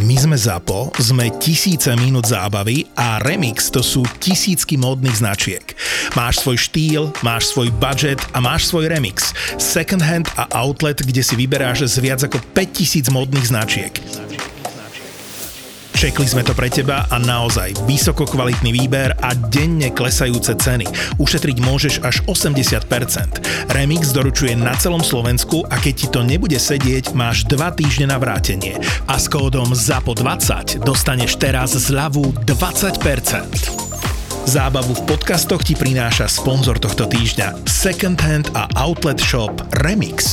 My sme ZAPO, sme tisíce minút zábavy a Remix to sú tisícky módnych značiek. Máš svoj štýl, máš svoj budget a máš svoj Remix. Second hand a outlet, kde si vyberáš z viac ako 5000 módnych značiek. Čekli sme to pre teba a naozaj vysoko kvalitný výber a denne klesajúce ceny. Ušetriť môžeš až 80%. Remix doručuje na celom Slovensku a keď ti to nebude sedieť, máš 2 týždne na vrátenie. A s kódom ZAPO20 dostaneš teraz zľavu 20%. Zábavu v podcastoch ti prináša sponzor tohto týždňa, second hand a outlet shop Remix.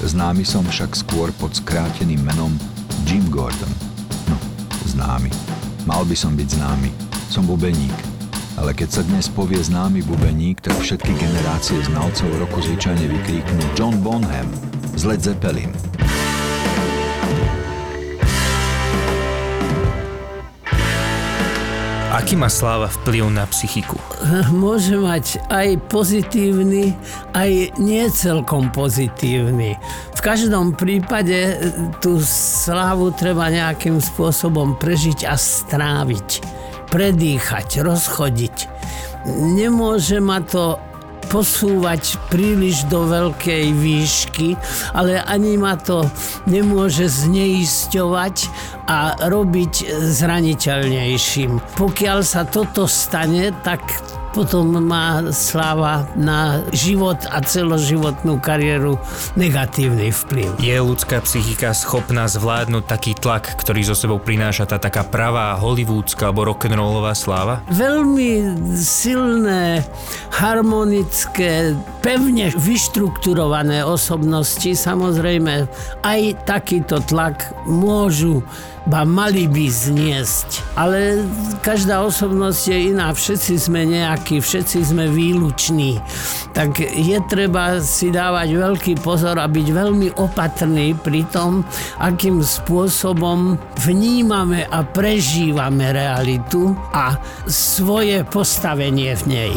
Známy som však skôr pod skráteným menom Jim Gordon. No, známy. Mal by som byť známy. Som bubeník. Ale keď sa dnes povie známy bubeník, tak všetky generácie znalcov roku zvyčajne vykríknú John Bonham z Led Zeppelin. Aký má sláva vplyv na psychiku? Môže mať aj pozitívny, aj nie celkom pozitívny. V každom prípade tú slávu treba nejakým spôsobom prežiť a stráviť, predýchať, rozchodiť. Nemôže ma to posúvať príliš do veľkej výšky, ale ani ma to nemôže zneisťovať a robiť zraniteľnejším. Pokiaľ sa toto stane, tak potom má sláva na život a celoživotnú kariéru negatívny vplyv. Je ľudská psychika schopná zvládnuť taký tlak, ktorý zo sebou prináša tá taká pravá hollywoodska alebo rock'n'rollová sláva? Veľmi silné, harmonické, pevne vyštrukturované osobnosti samozrejme aj takýto tlak môžu ba mali by zniesť. Ale každá osobnosť je iná, všetci sme nejakí, všetci sme výluční. Tak je treba si dávať veľký pozor a byť veľmi opatrný pri tom, akým spôsobom vnímame a prežívame realitu a svoje postavenie v nej.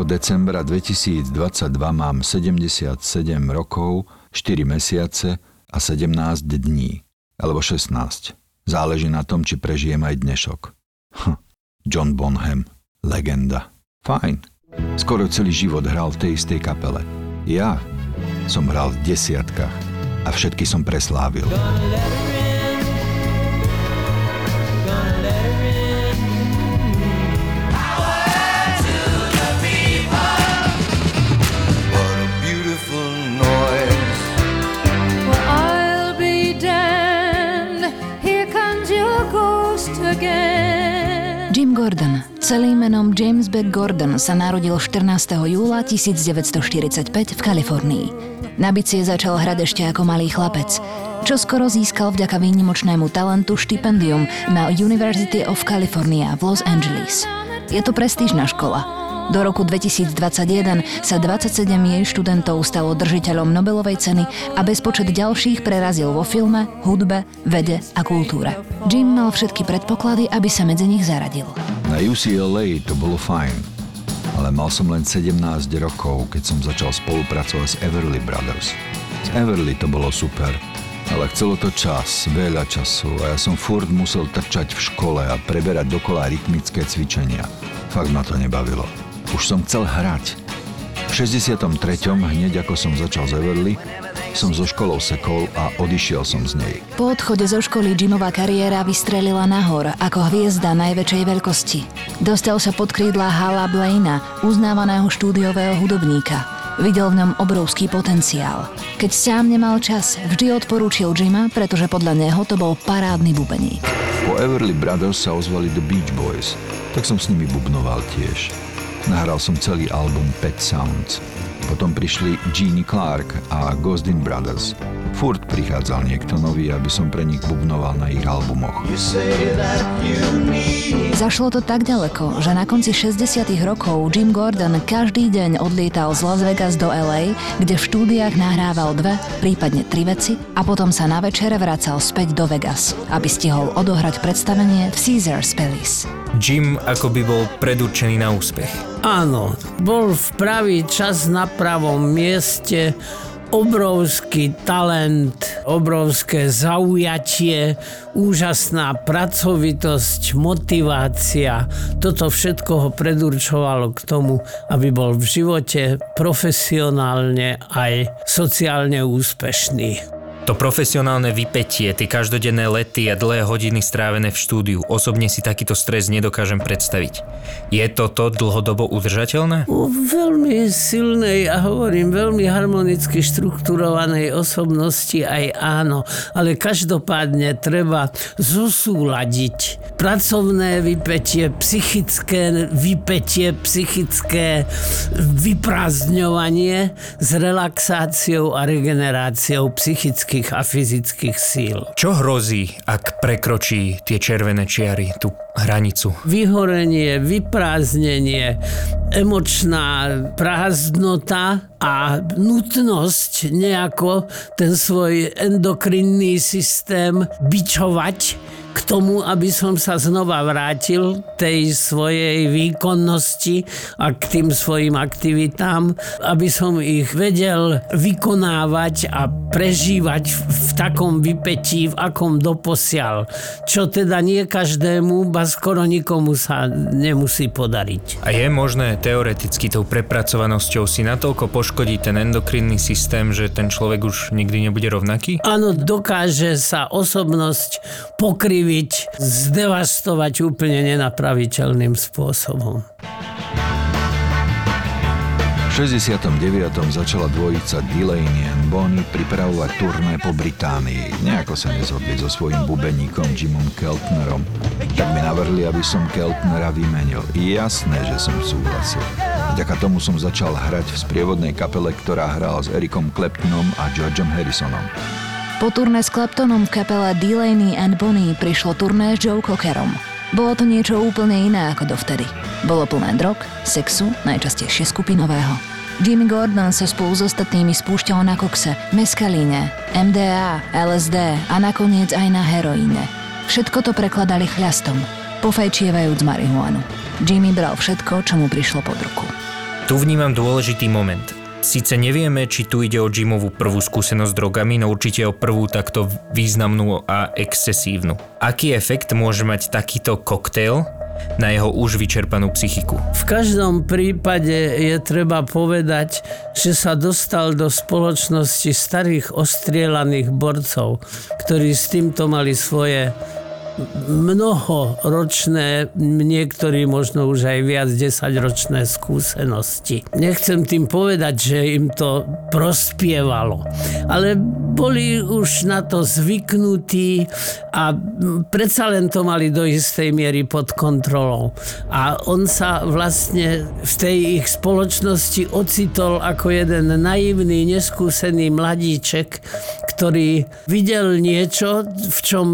Decembra 2022 mám 77 rokov, 4 mesiace a 17 dní, alebo 16. Záleží na tom, či prežijem aj dnešok. John Bonham, legenda. Fajn. Skoro celý život hral v tej istej kapele. Ja som hral v desiatkách a všetky som preslávil. Jim Gordon, celým menom James Beck Gordon, sa narodil 14. júla 1945 v Kalifornii. Na bicie začal hrať ešte ako malý chlapec. Čoskoro získal vďaka výnimočnému talentu štipendium na University of California v Los Angeles. Je to prestížna škola. Do roku 2021 sa 27 jej študentov stalo držiteľom Nobelovej ceny a bezpočet ďalších prerazil vo filme, hudbe, vede a kultúre. Jim mal všetky predpoklady, aby sa medzi nich zaradil. Na UCLA to bolo fajn, ale mal som len 17 rokov, keď som začal spolupracovať s Everly Brothers. S Everly to bolo super, ale chcelo to čas, veľa času a ja som furt musel trčať v škole a preberať dokola rytmické cvičenia. Fakt ma to nebavilo. Už som chcel hrať. V 63. hneď ako som začal z Everly, som zo školou sekol a odišiel som z nej. Po odchode zo školy Jimová kariéra vystrelila nahor ako hviezda najväčšej veľkosti. Dostal sa pod krídla Hala Blaina, uznávaného štúdiového hudobníka. Videl v ňom obrovský potenciál. Keď sám nemal čas, vždy odporúčil Jima, pretože podľa neho to bol parádny bubeník. Po Everly Brothers sa ozvali The Beach Boys, tak som s nimi bubnoval tiež. Nahral som celý album Pet Sounds. Potom prišli Gene Clark a Gosdin Brothers. Furt prichádzal niekto nový, aby som pre nich bubnoval na ich albumoch. Zašlo to tak ďaleko, že na konci 60. rokov Jim Gordon každý deň odlietal z Las Vegas do LA, kde v štúdiách nahrával 2, prípadne 3 veci a potom sa na večer vracal späť do Vegas, aby stihol odohrať predstavenie v Caesars Palace. Jim akoby bol predurčený na úspech. Áno, bol v pravý čas na pravom mieste. Obrovský talent, obrovské zaujatie, úžasná pracovitosť, motivácia. Toto všetko ho predurčovalo k tomu, aby bol v živote profesionálne aj sociálne úspešný. To profesionálne vypätie, tie každodenné lety a dlhé hodiny strávené v štúdiu. Osobne si takýto stres nedokážem predstaviť. Je toto dlhodobo udržateľné? U veľmi silnej a hovorím veľmi harmonicky štrukturovanej osobnosti aj áno, ale každopádne treba zosúladiť pracovné vypätie, psychické vypätie, psychické vyprázdňovanie s relaxáciou a regeneráciou psychických a fyzických síl. Čo hrozí, ak prekročí tie červené čiary, tú hranicu? Vyhorenie, vyprázdnenie, emočná prázdnota a nutnosť nejako ten svoj endokrinný systém bičovať k tomu, aby som sa znova vrátil tej svojej výkonnosti a k tým svojim aktivitám, aby som ich vedel vykonávať a prežívať v takom vypätí, v akom doposiaľ. Čo teda nie každému, ba skoro nikomu sa nemusí podariť. A je možné teoreticky tou prepracovanosťou si natoľko poškodiť ten endokrinný systém, že ten človek už nikdy nebude rovnaký? Áno, dokáže sa osobnosť pokryť, zdevastovať úplne nenapraviteľným spôsobom. V 69. začala dvojica Delaney and Bonnie pripravovať turné po Británii. Nejako sa nezhodli so svojím bubeníkom Jimom Keltnerom. Tak mi navrhli, aby som Keltnera vymenil. Jasné, že som súhlasil. Vďaka tomu som začal hrať v sprievodnej kapele, ktorá hrala s Ericom Claptonom a Georgeom Harrisonom. Po turné s Claptonom v kapele Delaney and Bonnie prišlo turné s Joe Cockerom. Bolo to niečo úplne iné ako dovtedy. Bolo plné drog, sexu, najčastejšie skupinového. Jim Gordon sa spolu s ostatnými spúšťal na kokse, meskalíne, MDA, LSD a nakoniec aj na heroíne. Všetko to prekladali chľastom, pofajčievajúc marihuanu. Jimmy bral všetko, čo mu prišlo pod ruku. Tu vnímam dôležitý moment. Síce nevieme, či tu ide o Jimovú prvú skúsenosť s drogami, no určite o prvú takto významnú a excesívnu. Aký efekt môže mať takýto koktail na jeho už vyčerpanú psychiku? V každom prípade je treba povedať, že sa dostal do spoločnosti starých ostrielaných borcov, ktorí s týmto mali svoje mnohoročné, niektorí možno už aj viac 10-ročné skúsenosti. Nechcem tým povedať, že im to prospievalo, ale boli už na to zvyknutí a predsa len to mali do istej miery pod kontrolou. A on sa vlastne v tej ich spoločnosti ocitol ako jeden naivný, neskúsený mladíček, ktorý videl niečo, v čom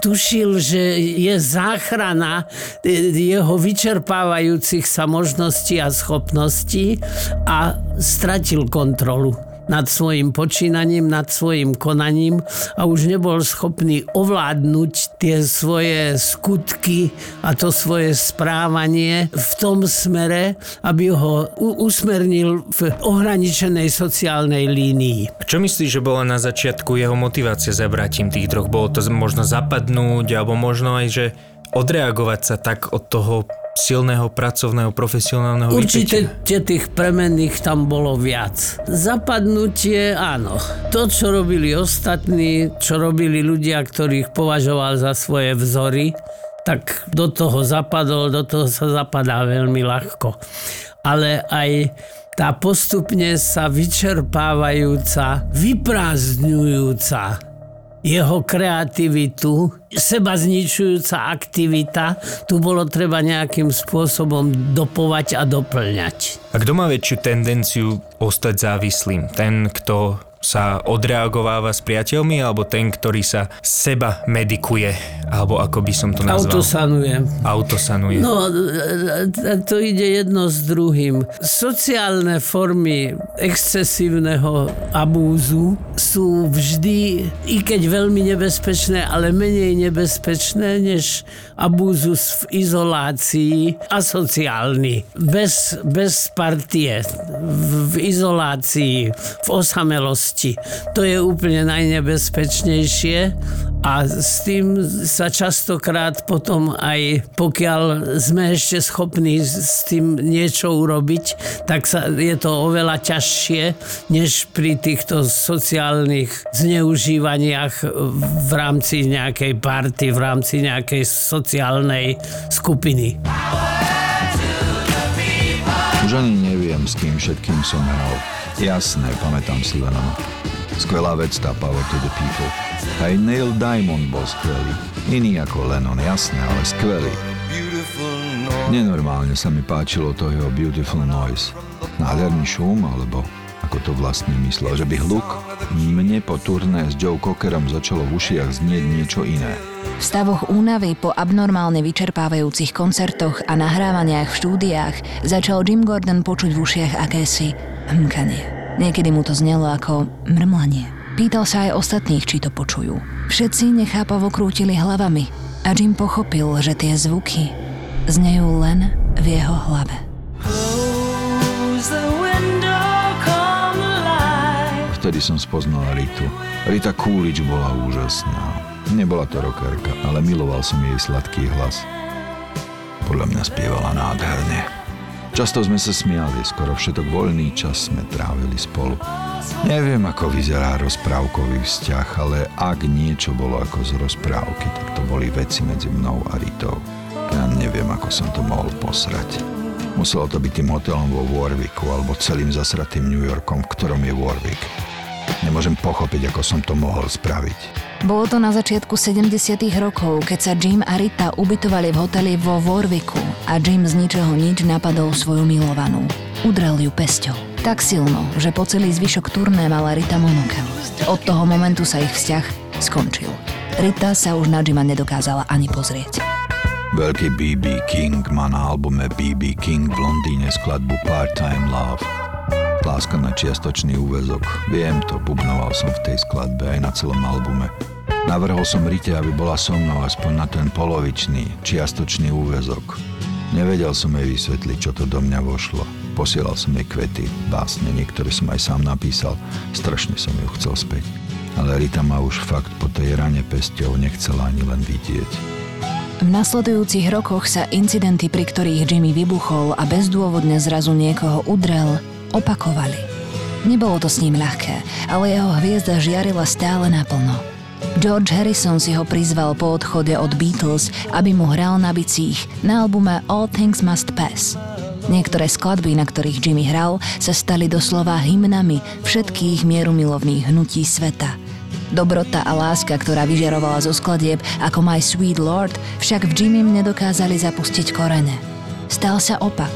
tušil, že je záchrana jeho vyčerpávajúcich sa možností a schopností a stratil kontrolu nad svojim počínaním, nad svojim konaním a už nebol schopný ovládnuť tie svoje skutky a to svoje správanie v tom smere, aby ho usmernil v ohraničenej sociálnej línii. A čo myslíš, že bola na začiatku jeho motivácia za bratím tých troch? Bolo to možno zapadnúť, alebo možno aj, že odreagovať sa tak od toho silného, pracovného, profesionálneho určite vypätia. Tých premenných tam bolo viac. Zapadnutie, áno. To, čo robili ostatní, čo robili ľudia, ktorých považoval za svoje vzory, tak do toho zapadol, do toho sa zapadá veľmi ľahko. Ale aj tá postupne sa vyčerpávajúca, vyprázdňujúca jeho kreativitu, seba zničujúca aktivita, tu bolo treba nejakým spôsobom dopovať a doplňať. A kto má väčšiu tendenciu ostať závislým? Ten, kto sa odreagováva s priateľmi, alebo ten, ktorý sa seba medikuje, alebo ako by som to nazval? Autosanuje. No, to ide jedno s druhým. Sociálne formy excesívneho abúzu sú vždy, i keď veľmi nebezpečné, ale menej nebezpečné, než abúzus v izolácii a sociálny. Bez partie, v izolácii, v osamelosti. To je úplne najnebezpečnejšie a s tým sa častokrát potom aj, pokiaľ sme ešte schopní s tým niečo urobiť, tak je to oveľa ťažšie, než pri týchto sociálnych zneužívaniach v rámci nejakej party, v rámci nejakej sociálnej skupiny. Už ani neviem, s kým všetkým som hral. Jasné, pamätám si len ono. Skvelá vec tá Power to the People. Aj Neil Diamond bol skvelý. Iný ako Lennon, jasné, ale skvelý. Nenormálne sa mi páčilo to jeho Beautiful Noise. Nádherný šum, alebo ako to vlastne myslel, že by hluk? Mne po turné s Joe Cockerom začalo v ušiach znieť niečo iné. V stavoch únavy po abnormálne vyčerpávajúcich koncertoch a nahrávaniach v štúdiách začal Jim Gordon počuť v ušiach akési hmkanie. Niekedy mu to znelo ako mrmlanie. Pýtal sa aj ostatných, či to počujú. Všetci nechápavo krútili hlavami a Jim pochopil, že tie zvuky znejú len v jeho hlave. Vtedy som spoznal Ritu. Rita Coolidge bola úžasná. Nebola to rockérka, ale miloval som jej sladký hlas. Podľa mňa spievala nádherne. Často sme sa smiali, skoro všetok voľný čas sme trávili spolu. Neviem, ako vyzerá rozprávkový vzťah, ale ak niečo bolo ako z rozprávky, tak to boli veci medzi mnou a Ritou. Ja neviem, ako som to mohol posrať. Muselo to byť tým hotelom vo Warwicku alebo celým zasratým New Yorkom, v ktorom je Warwick. Nemôžem pochopiť, ako som to mohol spraviť. Bolo to na začiatku 70. rokov, keď sa Jim a Rita ubytovali v hoteli vo Warwicku a Jim z ničoho nič napadol svoju milovanú. Udrel ju pesťou. Tak silno, že po celý zvyšok turné mala Rita monokel. Od toho momentu sa ich vzťah skončil. Rita sa už na Jima nedokázala ani pozrieť. Veľký B.B. King má na albume B.B. King v Londýne skladbu Part-Time Love. Láska na čiastočný úväzok. Viem to, bubnoval som v tej skladbe aj na celom albume. Navrhol som Rite, aby bola so mnou aspoň na ten polovičný, čiastočný úväzok. Nevedel som jej vysvetliť, čo to do mňa vošlo. Posielal som jej kvety, básne, niektoré som aj sám napísal. Strašne som ju chcel späť. Ale Rita ma už fakt po tej rane pesťou nechcela ani len vidieť. V nasledujúcich rokoch sa incidenty, pri ktorých Jimmy vybuchol a bezdôvodne zrazu niekoho udrel, opakovali. Nebolo to s ním ľahké, ale jeho hviezda žiarila stále naplno. George Harrison si ho prizval po odchode od Beatles, aby mu hral na bicích na albume All Things Must Pass. Niektoré skladby, na ktorých Jimmy hral, sa stali doslova hymnami všetkých mierumilovných hnutí sveta. Dobrota a láska, ktorá vyžarovala zo skladieb ako My Sweet Lord, však v Jimmym nedokázali zapustiť korene. Stal sa opak.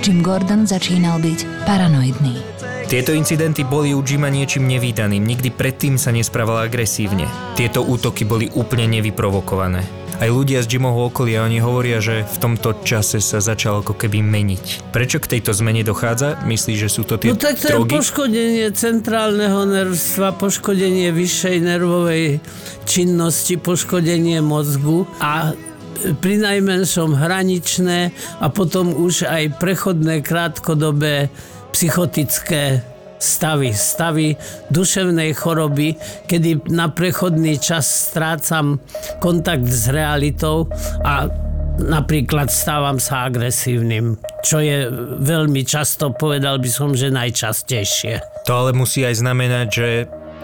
Jim Gordon začínal byť paranoidný. Tieto incidenty boli u Jima niečím nevídaným, nikdy predtým sa nespravala agresívne. Tieto útoky boli úplne nevyprovokované. Aj ľudia z Jimovho okolia oni hovoria, že v tomto čase sa začal ako keby meniť. Prečo k tejto zmene dochádza? Myslíš, že sú to tie drogy? No tak to je poškodenie centrálneho nervstva, poškodenie vyššej nervovej činnosti, poškodenie mozgu a prinajmenšom hraničné a potom už aj prechodné krátkodobé psychotické stavy duševnej choroby, kedy na prechodný čas strácam kontakt s realitou a napríklad stávam sa agresívnym, čo je veľmi často, povedal by som, že najčastejšie. To ale musí aj znamenať, že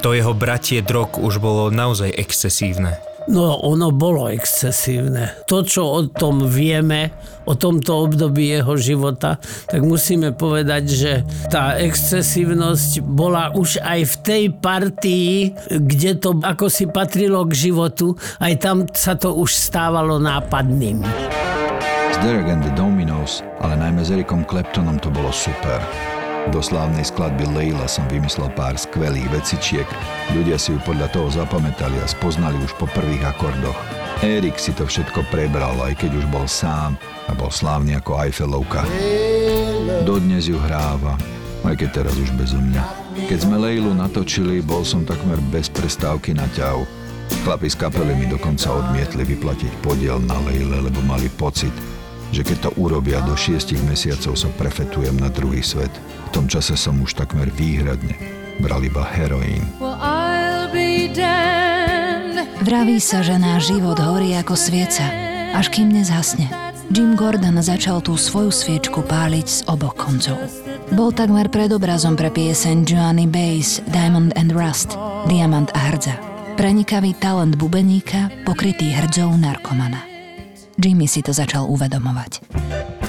to jeho bratie drog už bolo naozaj excesívne. No, ono bolo excesívne. To, čo o tom vieme, o tomto období jeho života, tak musíme povedať, že tá excesívnosť bola už aj v tej partii, kde to ako si patrilo k životu, aj tam sa to už stávalo nápadným. S Derek and the Dominos, ale najmä s Ericom Claptonom to bolo super. Do slávnej skladby Layla som vymyslel pár skvelých vecičiek. Ľudia si ju podľa toho zapamätali a spoznali už po prvých akordoch. Erik si to všetko prebral, aj keď už bol sám a bol slávny ako Eiffelovka. Dodnes ju hráva, aj keď teraz už bezo mňa. Keď sme Laylu natočili, bol som takmer bez prestávky na ťahu. Chlapi z kapely mi dokonca odmietli vyplatiť podiel na Layle, lebo mali pocit, že keď to urobia, do 6 mesiacov sa prefetujem na druhý svet. V tom čase som už takmer výhradne bral iba heroín. Vraví sa, že náš život horí ako svieca, až kým nezhasne. Jim Gordon začal tú svoju sviečku páliť z oboch koncov. Bol takmer predobrazom pre pieseň Johnny Bass, Diamond and Rust, Diamant a hrdza. Prenikavý talent bubeníka, pokrytý hrdzou narkomana. Jimmy si to začal uvedomovať.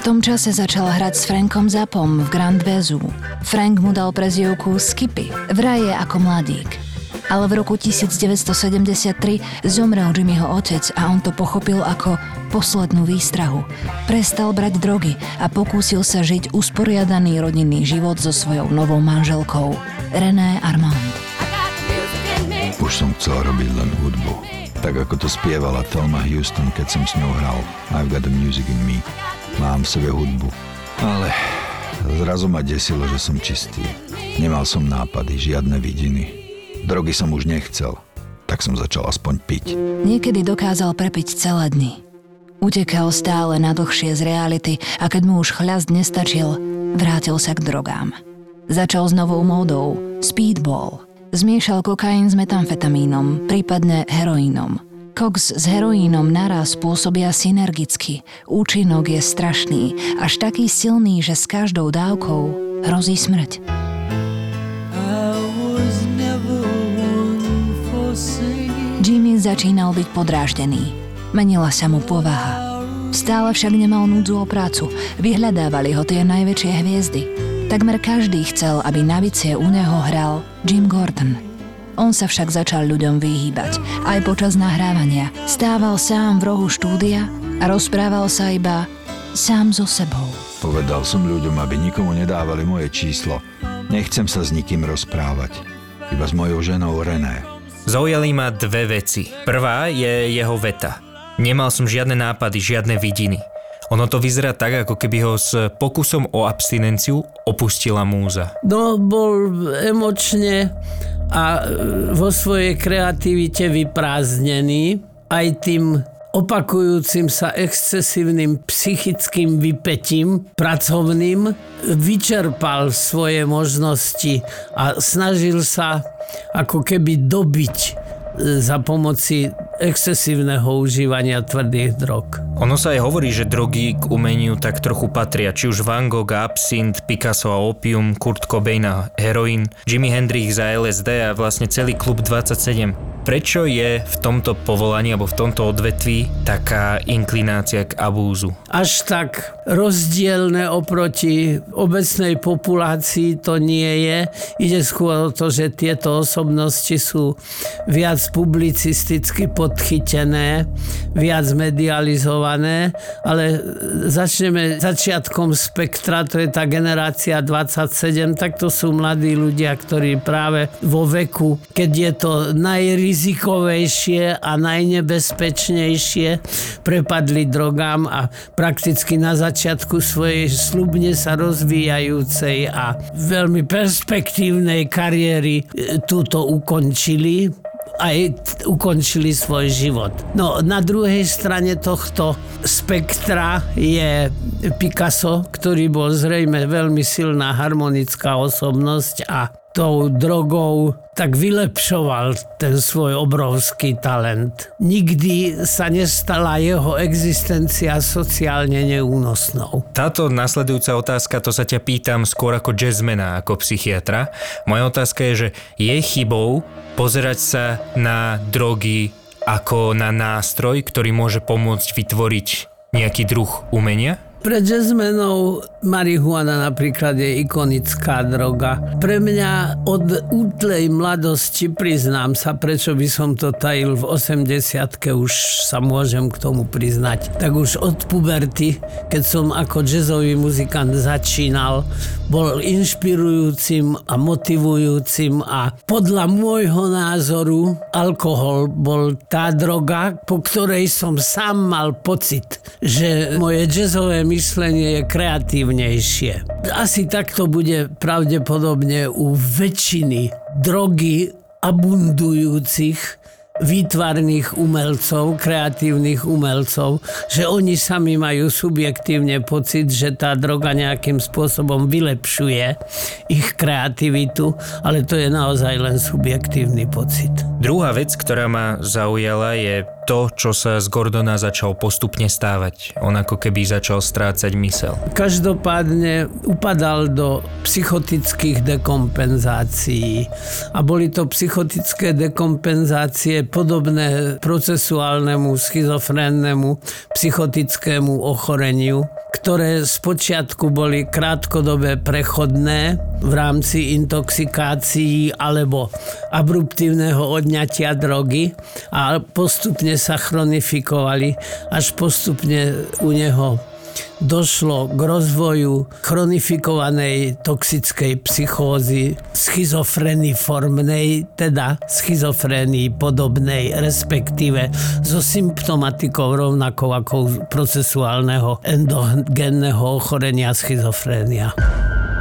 V tom čase začal hrať s Frankom Zappom v Grand Vegasu. Frank mu dal prezývku Skippy, vraje ako mladík. Ale v roku 1973 zomrel Jimmyho otec a on to pochopil ako poslednú výstrahu. Prestal brať drogy a pokúsil sa žiť usporiadaný rodinný život so svojou novou manželkou, René Armand. Už som chcel robiť len hudbu. Tak ako to spievala Thelma Houston, keď som s ňou hral I've got the music in me. Mám v sebe hudbu. Ale zrazu ma desilo, že som čistý. Nemal som nápady, žiadne vidiny. Drogy som už nechcel, tak som začal aspoň piť. Niekedy dokázal prepiť celé dny. Utekal stále na dlhšie z reality a keď mu už chľast nestačil, vrátil sa k drogám. Začal s novou módou speedball. Zmiešal kokain s metamfetamínom, prípadne heroínom. Koks s heroínom naraz pôsobia synergicky. Účinok je strašný, až taký silný, že s každou dávkou hrozí smrť. Jimmy začínal byť podráždený. Menila sa mu povaha. Stále však nemal núdzu o prácu. Vyhľadávali ho tie najväčšie hviezdy. Takmer každý chcel, aby na bicie u neho hral Jim Gordon. On sa však začal ľuďom vyhýbať. Aj počas nahrávania stával sám v rohu štúdia a rozprával sa iba sám so sebou. Povedal som ľuďom, aby nikomu nedávali moje číslo. Nechcem sa s nikým rozprávať. Iba s mojou ženou René. Zaujali ma dve veci. Prvá je jeho veta. Nemal som žiadne nápady, žiadne vidiny. Ono to vyzerá tak, ako keby ho s pokusom o abstinenciu opustila múza. No, bol emočne a vo svojej kreativite vyprázdnený aj tým opakujúcim sa excesívnym psychickým vypätím pracovným. Vyčerpal svoje možnosti a snažil sa ako keby dobiť za pomoci excesívneho užívania tvrdých drog. Ono sa aj hovorí, že drogy k umeniu tak trochu patria. Či už Van Gogh, absint, Picasso a opium, Kurt Cobain a heroin, Jimi Hendrix za LSD a vlastne celý klub 27. Prečo je v tomto povolaní alebo v tomto odvetví taká inklinácia k abúzu? Až tak rozdielne oproti obecnej populácii to nie je. Ide skôr o to, že tieto osobnosti sú viac publicisticky podchytené, viac medializované, ale začneme začiatkom spektra, to je tá generácia 27, tak to sú mladí ľudia, ktorí práve vo veku, keď je to najrizikovejšie a najnebezpečnejšie, prepadli drogám a prakticky na začiatku svojej slubne sa rozvíjajúcej a veľmi perspektívnej kariéry túto ukončili. Aj ukončili svoj život. No, na druhej strane tohto spektra je Picasso, ktorý bol zrejme veľmi silná harmonická osobnosť a tou drogou tak vylepšoval ten svoj obrovský talent. Nikdy sa nestala jeho existencia sociálne neúnosnou. Táto nasledujúca otázka, to sa ťa pýtam skôr ako jazzmena, ako psychiatra. Moja otázka je, že je chybou pozerať sa na drogy ako na nástroj, ktorý môže pomôcť vytvoriť nejaký druh umenia? Pre jazzmenov marihuana napríklad je ikonická droga. Pre mňa od útlej mladosti, priznám sa, prečo by som to tajil, v 80-ke už sa môžem k tomu priznať. Tak už od puberty, keď som ako jazzový muzikant začínal, bol inšpirujúcim a motivujúcim a podľa môjho názoru alkohol bol tá droga, po ktorej som sám mal pocit, že moje jazzové myslenie je kreatívnejšie. Asi takto bude pravdepodobne u väčšiny drogy abundujúcich výtvarných umelcov, kreatívnych umelcov, že oni sami majú subjektívne pocit, že tá droga nejakým spôsobom vylepšuje ich kreativitu, ale to je naozaj len subjektívny pocit. Druhá vec, ktorá ma zaujala, je to, čo sa z Gordona začal postupne stávať. On ako keby začal strácať myseľ. Každopádne upadal do psychotických dekompenzácií. A boli to psychotické dekompenzácie podobné procesuálnemu, schizofrénnemu, psychotickému ochoreniu, ktoré spočiatku boli krátkodobé prechodné v rámci intoxikácií alebo abruptívneho odňatia drogy a postupne sa chronifikovali, až postupne u neho došlo k rozvoju chronifikovanej toxickej psychózy, schizofreniformnej, teda schizofrénii podobnej, respektíve so symptomatikou rovnakou ako procesuálneho endogénneho ochorenia schizofrénia.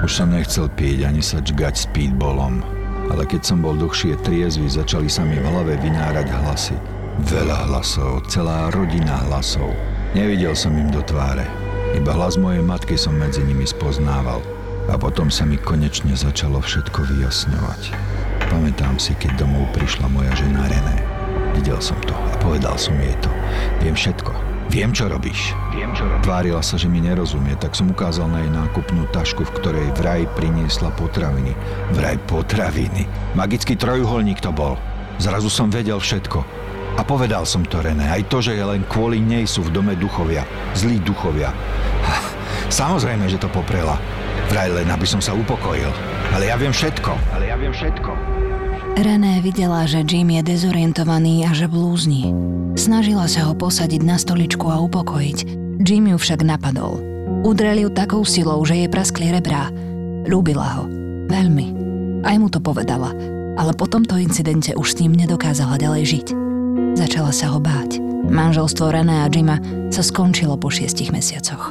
Už som nechcel piť ani sa džgať s pitbolom, ale keď som bol dlhšie triezvy, začali sa mi v hlave vynárať hlasy. Veľa hlasov, celá rodina hlasov. Nevidel som im do tváre. Iba hlas mojej matky som medzi nimi spoznával a potom sa mi konečne začalo všetko vyjasňovať. Pamätám si, keď domov prišla moja žena René. Videl som to a povedal som jej to. Viem všetko. Viem, čo robíš. Tvárila sa, že mi nerozumie, tak som ukázal na jej nákupnú tašku, v ktorej vraj priniesla potraviny. Vraj potraviny. Magický trojuholník to bol. Zrazu som vedel všetko. A povedal som to René, aj to, že len kvôli nej sú v dome duchovia, zlí duchovia. Samozrejme, že to poprela. Vraj len, aby som sa upokojil. Ale ja viem všetko. René videla, že Jim je dezorientovaný a že blúzni. Snažila sa ho posadiť na stoličku a upokojiť. Jim ju však napadol. Udrel ju takou silou, že jej praskli rebrá. Ľúbila ho. Veľmi. Aj mu to povedala. Ale po tomto incidente už s ním nedokázala ďalej žiť. Začala sa ho báť. Manželstvo René a Jima sa skončilo po 6 mesiacoch.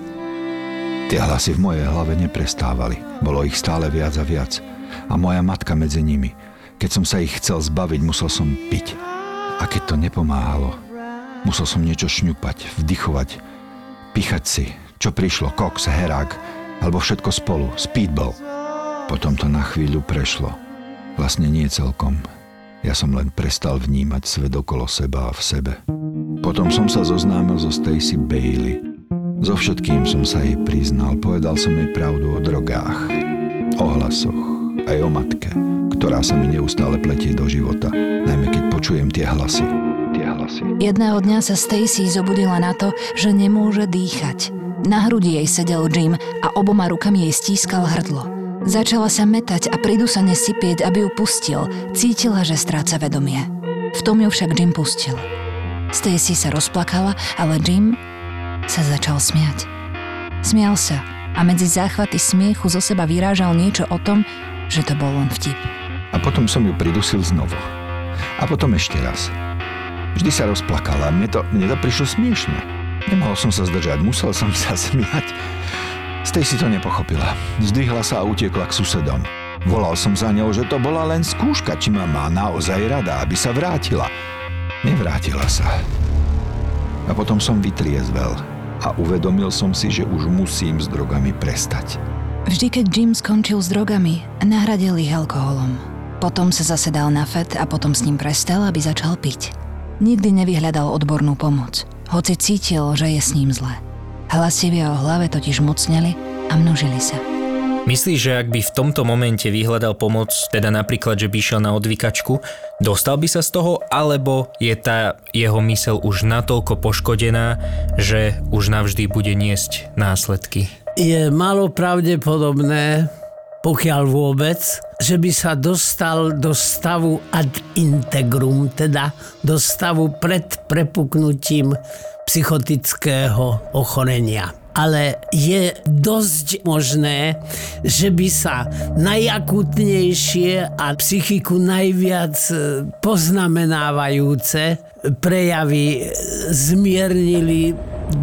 Tie hlasy v mojej hlave neprestávali. Bolo ich stále viac a viac. A moja matka medzi nimi. Keď som sa ich chcel zbaviť, musel som piť. A keď to nepomáhalo, musel som niečo šňupať, vdychovať, pichať si, čo prišlo, koks, herák, alebo všetko spolu, speedball. Potom to na chvíľu prešlo. Vlastne nie celkom. Ja som len prestal vnímať svet okolo seba a v sebe. Potom som sa zoznámil so Stacy Bailey. So všetkým som sa jej priznal. Povedal som jej pravdu o drogách, o hlasoch, aj o matke, ktorá sa mi neustále pletie do života, najmä keď počujem tie hlasy. Jedného dňa sa Stacy zobudila na to, že nemôže dýchať. Na hrudi jej sedel Jim a oboma rukami jej stískal hrdlo. Začala sa mätať a pridusane sypieť, aby ju pustil. Cítila, že stráca vedomie. V tom ju však Jim pustil. Stacy sa rozplakala, ale Jim sa začal smiať. Smial sa a medzi záchvaty smiechu zo seba vyrážal niečo o tom, že to bol len vtip. A potom som ju pridusil znovu. A potom ešte raz. Vždy sa rozplakala a mne to prišlo smiešne. Nemohol som sa zdržať, musel som sa smiať. Stacy to nepochopila. Zdvihla sa a utiekla k susedom. Volal som za ňou, že to bola len skúška, či ma má naozaj rada, aby sa vrátila. Nevrátila sa. A potom som vytriezvel a uvedomil som si, že už musím s drogami prestať. Vždy, keď Jim skončil s drogami, nahradil ich alkoholom. Potom sa zase dal na fet a potom s ním prestal, aby začal piť. Nikdy nevyhľadal odbornú pomoc, hoci cítil, že je s ním zle. Hlasy v jeho hlave totiž mocneli a množili sa. Myslíš, že ak by v tomto momente vyhľadal pomoc, teda napríklad, že by išiel na odvykačku, dostal by sa z toho, alebo je tá jeho myseľ už natoľko poškodená, že už navždy bude niesť následky? Je málo pravdepodobné, pokiaľ vôbec, že by sa dostal do stavu ad integrum, teda do stavu pred prepuknutím psychotického ochorenia. Ale je dosť možné, že by sa najakútnejšie a psychiku najviac poznamenávajúce prejavy zmiernili,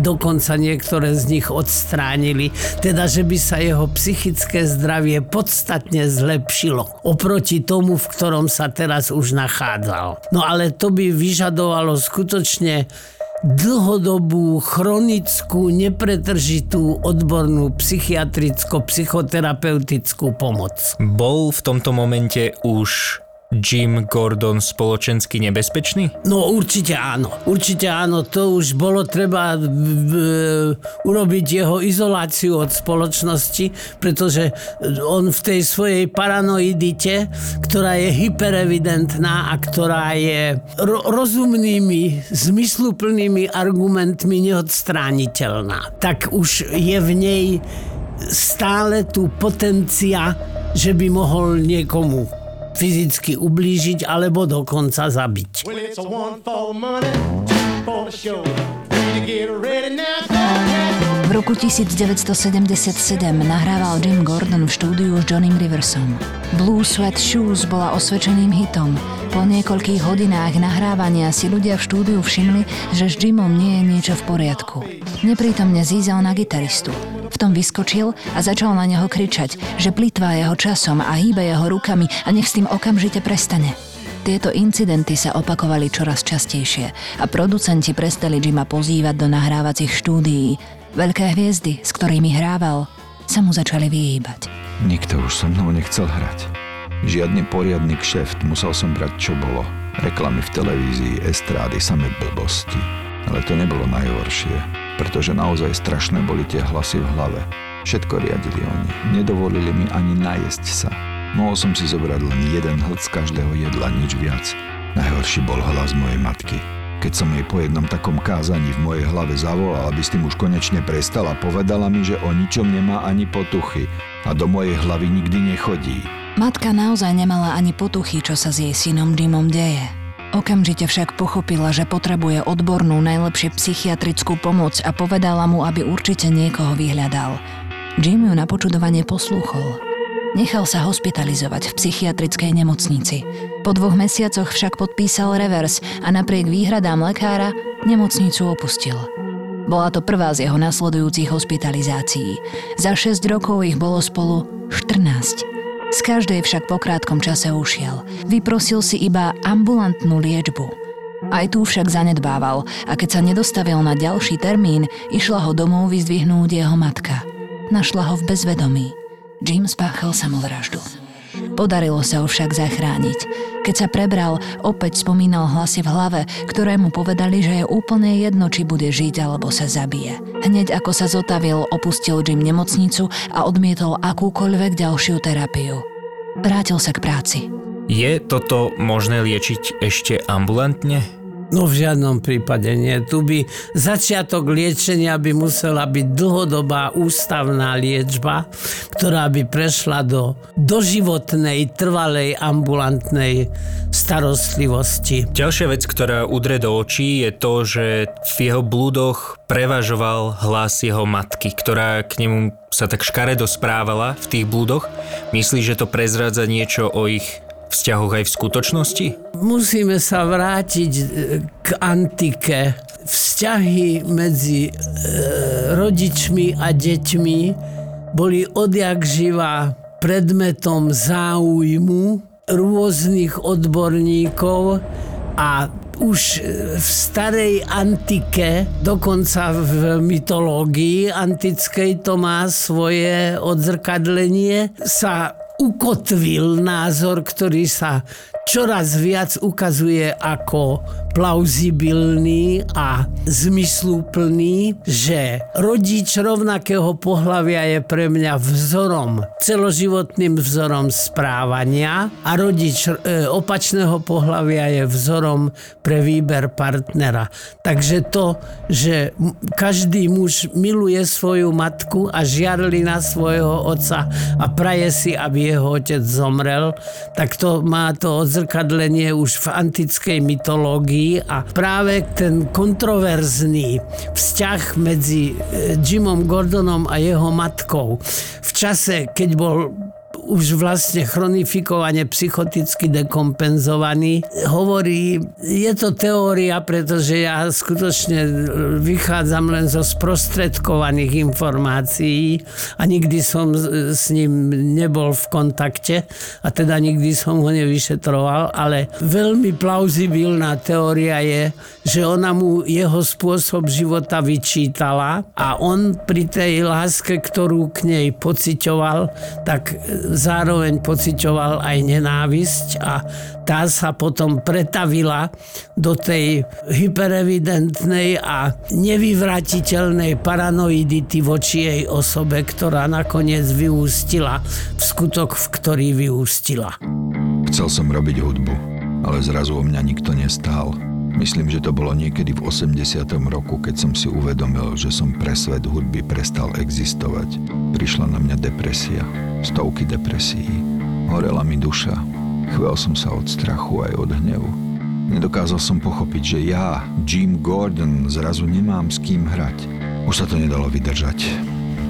dokonca niektoré z nich odstránili, teda že by sa jeho psychické zdravie podstatne zlepšilo oproti tomu, v ktorom sa teraz už nachádzal. No ale to by vyžadovalo skutočne dlhodobú, chronickú, nepretržitú odbornú psychiatricko-psychoterapeutickú pomoc. Bol v tomto momente už Jim Gordon spoločensky nebezpečný? No určite áno. Určite áno, to už bolo treba urobiť jeho izoláciu od spoločnosti, pretože on v tej svojej paranoidite, ktorá je hyperevidentná a ktorá je rozumnými, zmysluplnými argumentmi neodstrániteľná, tak už je v nej stále tu potencia, že by mohol niekomu fyzicky ublížiť alebo dokonca zabiť. V roku 1977 nahrával Jim Gordon v štúdiu s Johnnym Riversom. Blue Suede Shoes bola osvedčeným hitom. Po niekoľkých hodinách nahrávania si ľudia v štúdiu všimli, že s Jimom nie je niečo v poriadku. Neprítomne zízal na gitaristu. V tom vyskočil a začal na neho kričať, že plitvá jeho časom a hýbe jeho rukami a nech s tým okamžite prestane. Tieto incidenty sa opakovali čoraz častejšie a producenti prestali Jima pozývať do nahrávacích štúdií. Veľké hviezdy, s ktorými hrával, sa mu začali vyhýbať. Nikto už so mnou nechcel hrať. Žiadny poriadny kšeft, musel som brať, čo bolo. Reklamy v televízii, estrády, samé blbosti. Ale to nebolo najhoršie, pretože naozaj strašné boli tie hlasy v hlave. Všetko riadili oni. Nedovolili mi ani najesť sa. Mohol som si zobrať len jeden hlc z každého jedla, nič viac. Najhorší bol hlas mojej matky. Keď som jej po jednom takom kázaní v mojej hlave zavolal, aby s tým už konečne prestala, povedala mi, že o ničom nemá ani potuchy a do mojej hlavy nikdy nechodí. Matka naozaj nemala ani potuchy, čo sa s jej synom Jimom deje. Okamžite však pochopila, že potrebuje odbornú, najlepšie psychiatrickú pomoc a povedala mu, aby určite niekoho vyhľadal. Jim ju na počudovanie poslúchol. Nechal sa hospitalizovať v psychiatrickej nemocnici. Po 2 mesiacoch však podpísal revers a napriek výhradám lekára nemocnicu opustil. Bola to prvá z jeho nasledujúcich hospitalizácií. Za 6 rokov ich bolo spolu 14. Z každej však po krátkom čase ušiel. Vyprosil si iba ambulantnú liečbu. Aj tu však zanedbával a keď sa nedostavil na ďalší termín, išla ho domov vyzdvihnúť jeho matka. Našla ho v bezvedomí. Jim spáchal samovraždu. Podarilo sa ho však zachrániť. Keď sa prebral, opäť spomínal hlasy v hlave, ktoré mu povedali, že je úplne jedno, či bude žiť alebo sa zabije. Hneď ako sa zotavil, opustil Jim nemocnicu a odmietol akúkoľvek ďalšiu terapiu. Vrátil sa k práci. Je toto možné liečiť ešte ambulantne? No v žiadnom prípade nie. Tu by začiatok liečenia by musela byť dlhodobá ústavná liečba, ktorá by prešla do doživotnej, trvalej, ambulantnej starostlivosti. Ďalšia vec, ktorá udre do očí, je to, že v jeho blúdoch prevažoval hlas jeho matky, ktorá k nemu sa tak škaredo správala v tých blúdoch. Myslíš, že to prezrádza niečo o ich vzťahoch aj v skutočnosti? Musíme sa vrátiť k antike. Vzťahy medzi rodičmi a deťmi boli odjakživa predmetom záujmu rôznych odborníkov a už v starej antike, dokonca v mytológii antickej to má svoje odzrkadlenie, sa ukotvil názor, ktorý sa čoraz viac ukazuje ako plauzibilný a zmysluplný, že rodič rovnakého pohlavia je pre mňa vzorom, celoživotným vzorom správania a rodič opačného pohlavia je vzorom pre výber partnera. Takže to, že každý muž miluje svoju matku a žiarli na svojho otca a praje si, aby jeho otec zomrel, tak to má to odzrkadlenie už v antickej mytológii. A práve ten kontroverzný vzťah medzi Jimom Gordonom a jeho matkou v čase, keď bol už vlastne chronifikovane psychoticky dekompenzovaný. Hovorí, je to teória, pretože ja skutočne vychádzam len zo sprostredkovaných informácií a nikdy som s ním nebol v kontakte a teda nikdy som ho nevyšetroval, ale veľmi plauzibilná teória je, že ona mu jeho spôsob života vyčítala a on pri tej láske, ktorú k nej pociťoval, tak zároveň pociťoval aj nenávisť a tá sa potom pretavila do tej hyperevidentnej a nevyvratiteľnej paranoidity voči jej osobe, ktorá nakoniec vyústila v skutok, v ktorý vyústila. Chcel som robiť hudbu, ale zrazu o mňa nikto nestál. Myslím, že to bolo niekedy v 80. roku, keď som si uvedomil, že som pre svet hudby prestal existovať. Prišla na mňa depresia, stovky depresií. Horela mi duša. Chvel som sa od strachu aj od hnevu. Nedokázal som pochopiť, že ja, Jim Gordon, zrazu nemám s kým hrať. Už sa to nedalo vydržať.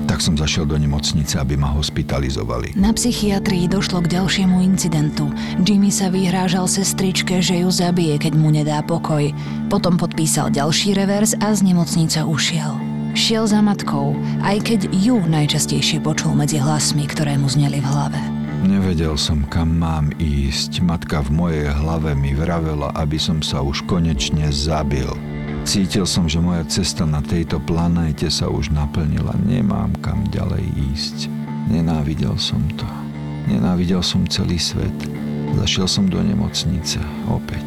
Tak som zašiel do nemocnice, aby ma hospitalizovali. Na psychiatrii došlo k ďalšiemu incidentu. Jimmy sa vyhrážal sestričke, že ju zabije, keď mu nedá pokoj. Potom podpísal ďalší revers a z nemocnice ušiel. Šiel za matkou, aj keď ju najčastejšie počul medzi hlasmi, ktoré mu zneli v hlave. Nevedel som, kam mám ísť. Matka v mojej hlave mi vravela, aby som sa už konečne zabil. Cítil som, že moja cesta na tejto planéte sa už naplnila. Nemám kam ďalej ísť. Nenávidel som to. Nenávidel som celý svet. Zašiel som do nemocnice. Opäť.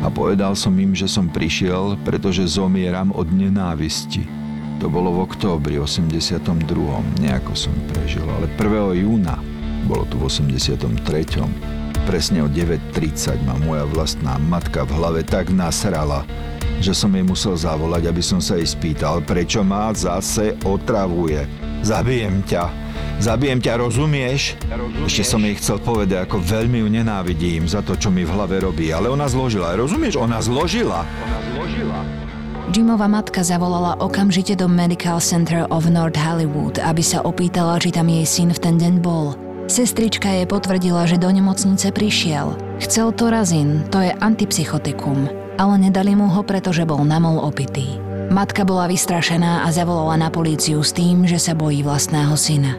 A povedal som im, že som prišiel, pretože zomieram od nenávisti. To bolo v októbri 82. Nejako som prežil, ale 1. júna bolo to v 83. Presne o 9:30 ma moja vlastná matka v hlave tak nasrala, že som jej musel zavolať, aby som sa jej spýtal, prečo ma zase otravuje. Zabijem ťa, rozumieš? Ešte som jej chcel povedať, ako veľmi ju nenávidím za to, čo mi v hlave robí, ale ona zložila, rozumieš? Ona zložila. Jimova matka zavolala okamžite do Medical Center of North Hollywood, aby sa opýtala, či tam jej syn v ten deň bol. Sestrička jej potvrdila, že do nemocnice prišiel. Chcel Torazin, to je antipsychotikum, ale nedali mu ho, pretože bol namol opitý. Matka bola vystrašená a zavolala na políciu s tým, že sa bojí vlastného syna.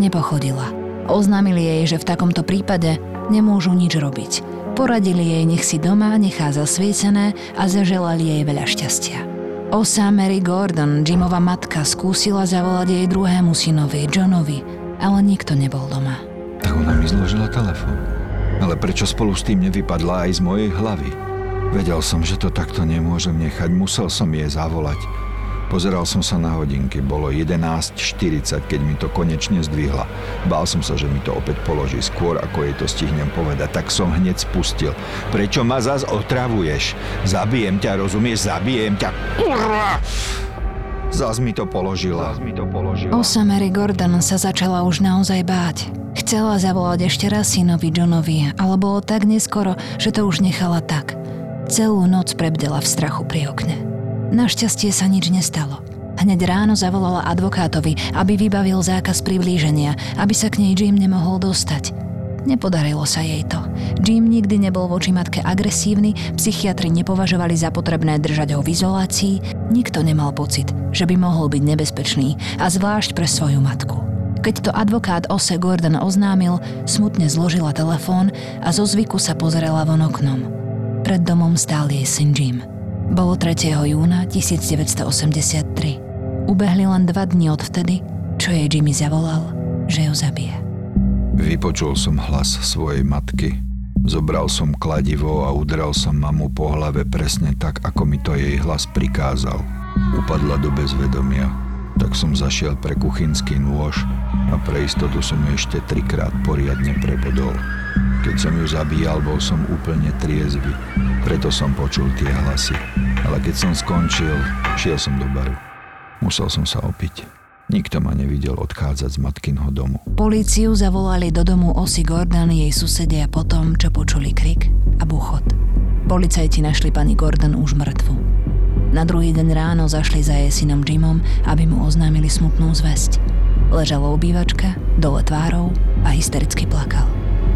Nepochodila. Oznámili jej, že v takomto prípade nemôžu nič robiť. Poradili jej, nech si doma nechá zasvietené a zaželali jej veľa šťastia. Osa Mary Gordon, Jimova matka, skúsila zavolať jej druhému synovi, Johnovi, ale nikto nebol doma. Tak ona mi zložila telefón. Ale prečo spolu s tým nevypadla aj z mojej hlavy? Vedel som, že to takto nemôžem nechať. Musel som jej zavolať. Pozeral som sa na hodinky. Bolo 11:40, keď mi to konečne zdvihla. Bál som sa, že mi to opäť položí skôr, ako jej to stihnem povedať. Tak som hneď spustil. Prečo ma zas otravuješ? Zabijem ťa, rozumieš? Zabijem ťa. Urra! Zas mi to položila. Osa Mary Gordon sa začala už naozaj báť. Chcela zavolať ešte raz synovi Johnovi, ale bolo tak neskoro, že to už nechala tak. Celú noc prebdela v strachu pri okne. Našťastie sa nič nestalo. Hneď ráno zavolala advokátovi, aby vybavil zákaz priblíženia, aby sa k nej Jim nemohol dostať. Nepodarilo sa jej to. Jim nikdy nebol voči matke agresívny, psychiatri nepovažovali za potrebné držať ho v izolácii, nikto nemal pocit, že by mohol byť nebezpečný a zvlášť pre svoju matku. Keď to advokát Ose Gordon oznámil, smutne zložila telefón a zo zvyku sa pozerala von oknom. Pred domom stál jej syn Jim. Bolo 3. júna 1983. Ubehli len 2 dni od vtedy, čo jej Jimmy zavolal, že ju zabije. Vypočul som hlas svojej matky. Zobral som kladivo a udral som mamu po hlave presne tak, ako mi to jej hlas prikázal. Upadla do bezvedomia, tak som zašiel pre kuchynský nôž a pre istotu som ju ešte 3-krát poriadne prebodol. Keď som ju zabíjal, bol som úplne triezvy, preto som počul tie hlasy. Ale keď som skončil, šiel som do baru. Musel som sa opiť. Nikto ma nevidel odchádzať z matkinho domu. Políciu zavolali do domu Osy Gordon jej susedia po tom, čo počuli krik a buchot. Policajti našli pani Gordon už mŕtvu. Na druhý deň ráno zašli za jej synom Jimom, aby mu oznámili smutnú zväzť. Ležala obývačka, dole tvárou a hystericky plakal.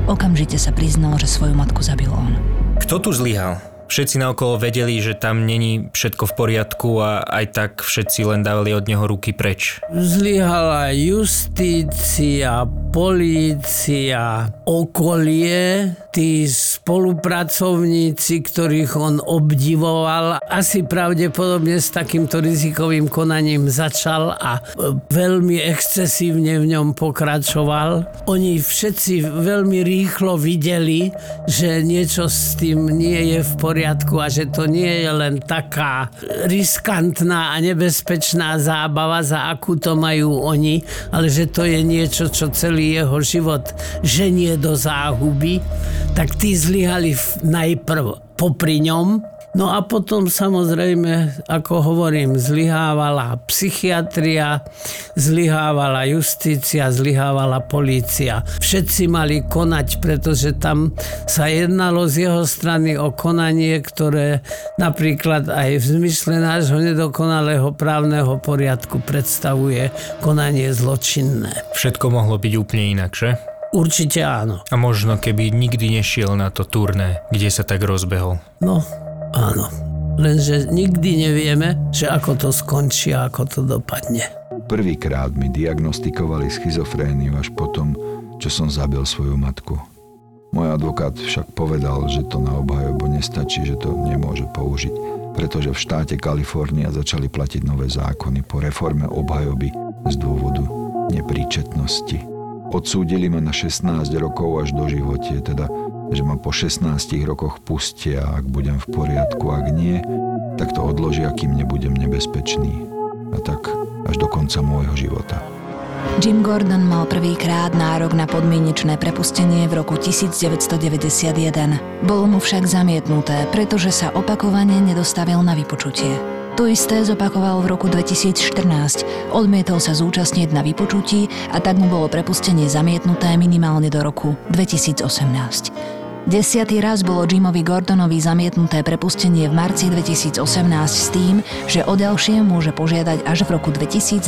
Okamžite sa priznal, že svoju matku zabil on. Kto tu zlyhal? Všetci naokolo vedeli, že tam není všetko v poriadku a aj tak všetci len dávali od neho ruky preč. Zlyhala justícia, polícia, okolie, tí spolupracovníci, ktorých on obdivoval. Asi pravdepodobne s takýmto rizikovým konaním začal a veľmi excesívne v ňom pokračoval. Oni všetci veľmi rýchlo videli, že niečo s tým nie je v poriadku a že to nie je len taká riskantná a nebezpečná zábava, za akú to majú oni, ale že to je niečo, čo celý jeho život ženie do záhuby, tak tí zlyhali najprv popri ňom. No a potom samozrejme, ako hovorím, zlyhávala psychiatria, zlyhávala justícia, zlyhávala polícia. Všetci mali konať, pretože tam sa jednalo z jeho strany o konanie, ktoré napríklad aj v zmysle nášho nedokonalého právneho poriadku predstavuje konanie zločinné. Všetko mohlo byť úplne inak, že? Určite áno. A možno keby nikdy nešiel na to turné, kde sa tak rozbehol. No, áno, lenže nikdy nevieme, že ako to skončí a ako to dopadne. Prvýkrát mi diagnostikovali schizofréniu až potom, čo som zabil svoju matku. Môj advokát však povedal, že to na obhajobu nestačí, že to nemôže použiť, pretože v štáte Kalifornia začali platiť nové zákony po reforme obhajoby z dôvodu nepríčetnosti. Odsúdili ma na 16 rokov až do živote, teda že ma po 16 rokoch pustia, ak budem v poriadku, ak nie, tak to odložia, kým nebudem nebezpečný. A tak až do konca môjho života. Jim Gordon mal prvýkrát nárok na podmienečné prepustenie v roku 1991. Bolo mu však zamietnuté, pretože sa opakovane nedostavil na vypočutie. To isté zopakoval v roku 2014. Odmietol sa zúčastniť na vypočutí a tak mu bolo prepustenie zamietnuté minimálne do roku 2018. 10. raz bolo Jimovi Gordonovi zamietnuté prepustenie v marci 2018 s tým, že o ďalšie môže požiadať až v roku 2021.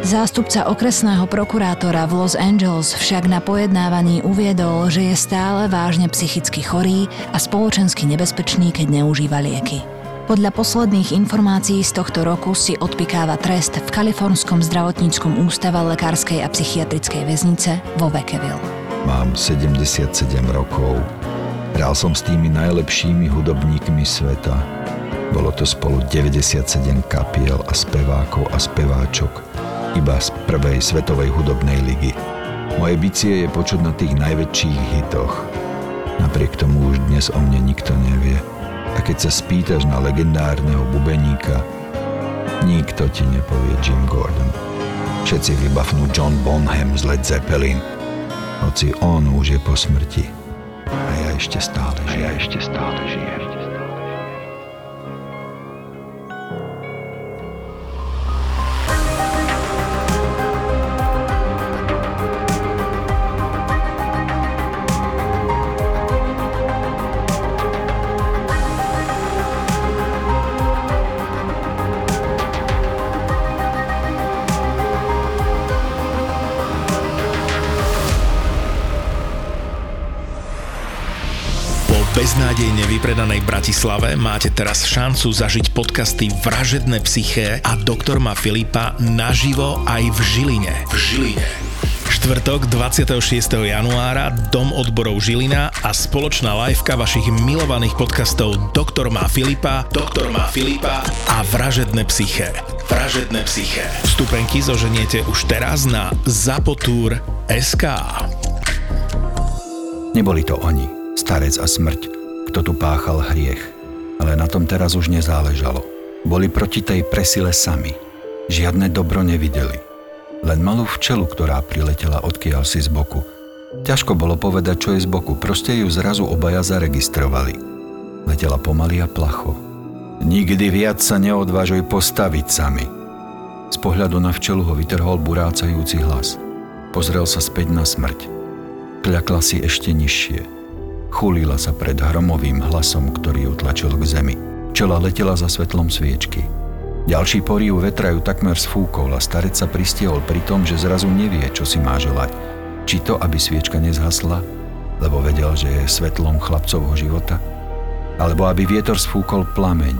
Zástupca okresného prokurátora v Los Angeles však na pojednávaní uviedol, že je stále vážne psychicky chorý a spoločensky nebezpečný, keď neužíva lieky. Podľa posledných informácií z tohto roku si odpikáva trest v Kalifornskom zdravotníckom ústave lekárskej a psychiatrickej väznice vo Vacaville. Mám 77 rokov. Hral som s tými najlepšími hudobníkmi sveta. Bolo to spolu 97 kapiel a spevákov a speváčok. Iba z prvej svetovej hudobnej ligy. Moje bicie je počuť na tých najväčších hitoch. Napriek tomu už dnes o mne nikto nevie. A keď sa spýtaš na legendárneho bubeníka, nikto ti nepovie Jim Gordon. Všetci vybafnú John Bonham z Led Zeppelin. Hoci on už je po smrti a ja ešte stále žijem. Beznádejne vypredanej Bratislave máte teraz šancu zažiť podcasty Vražedné psyché a Doktor má Filipa naživo aj v Žiline. Štvrtok 26. januára Dom odborov Žilina a spoločná liveka vašich milovaných podcastov Doktor má Filipa, a Vražedné psyché. Vstupenky zoženiete už teraz na zapotur.sk. Neboli to oni. starec a smrť, kto tu páchal hriech. Ale na tom teraz už nezáležalo. Boli proti tej presile sami. Žiadne dobro nevideli. Len malú včelu, ktorá priletela odkiaľ si z boku. Ťažko bolo povedať, čo je z boku, proste ju zrazu obaja zaregistrovali. Letela pomaly a placho. Nikdy viac sa neodvážuj postaviť sami. Z pohľadu na včelu ho vytrhol burácajúci hlas. Pozrel sa späť na smrť. Kľakla si ešte nižšie. Chulila sa pred hromovým hlasom, ktorý ju tlačil k zemi. Včela letela za svetlom sviečky. Ďalší porýv vetra ju takmer sfúkol a starec sa pristiehol pri tom, že zrazu nevie, čo si má želať. Či to, aby sviečka nezhasla, lebo vedel, že je svetlom chlapcovho života, alebo aby vietor sfúkol plameň,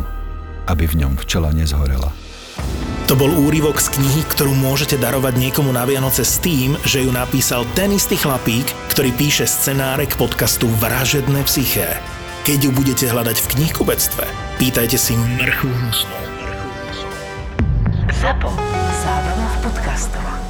aby v ňom včela nezhorela. To bol úryvok z knihy, ktorú môžete darovať niekomu na Vianoce s tým, že ju napísal ten istý chlapík, ktorý píše scenáre k podcastu Vražedné psyché. Keď ju budete hľadať v knihkupectve, pýtajte si mrchú snú. Zapo. Zábrná v podcastovách.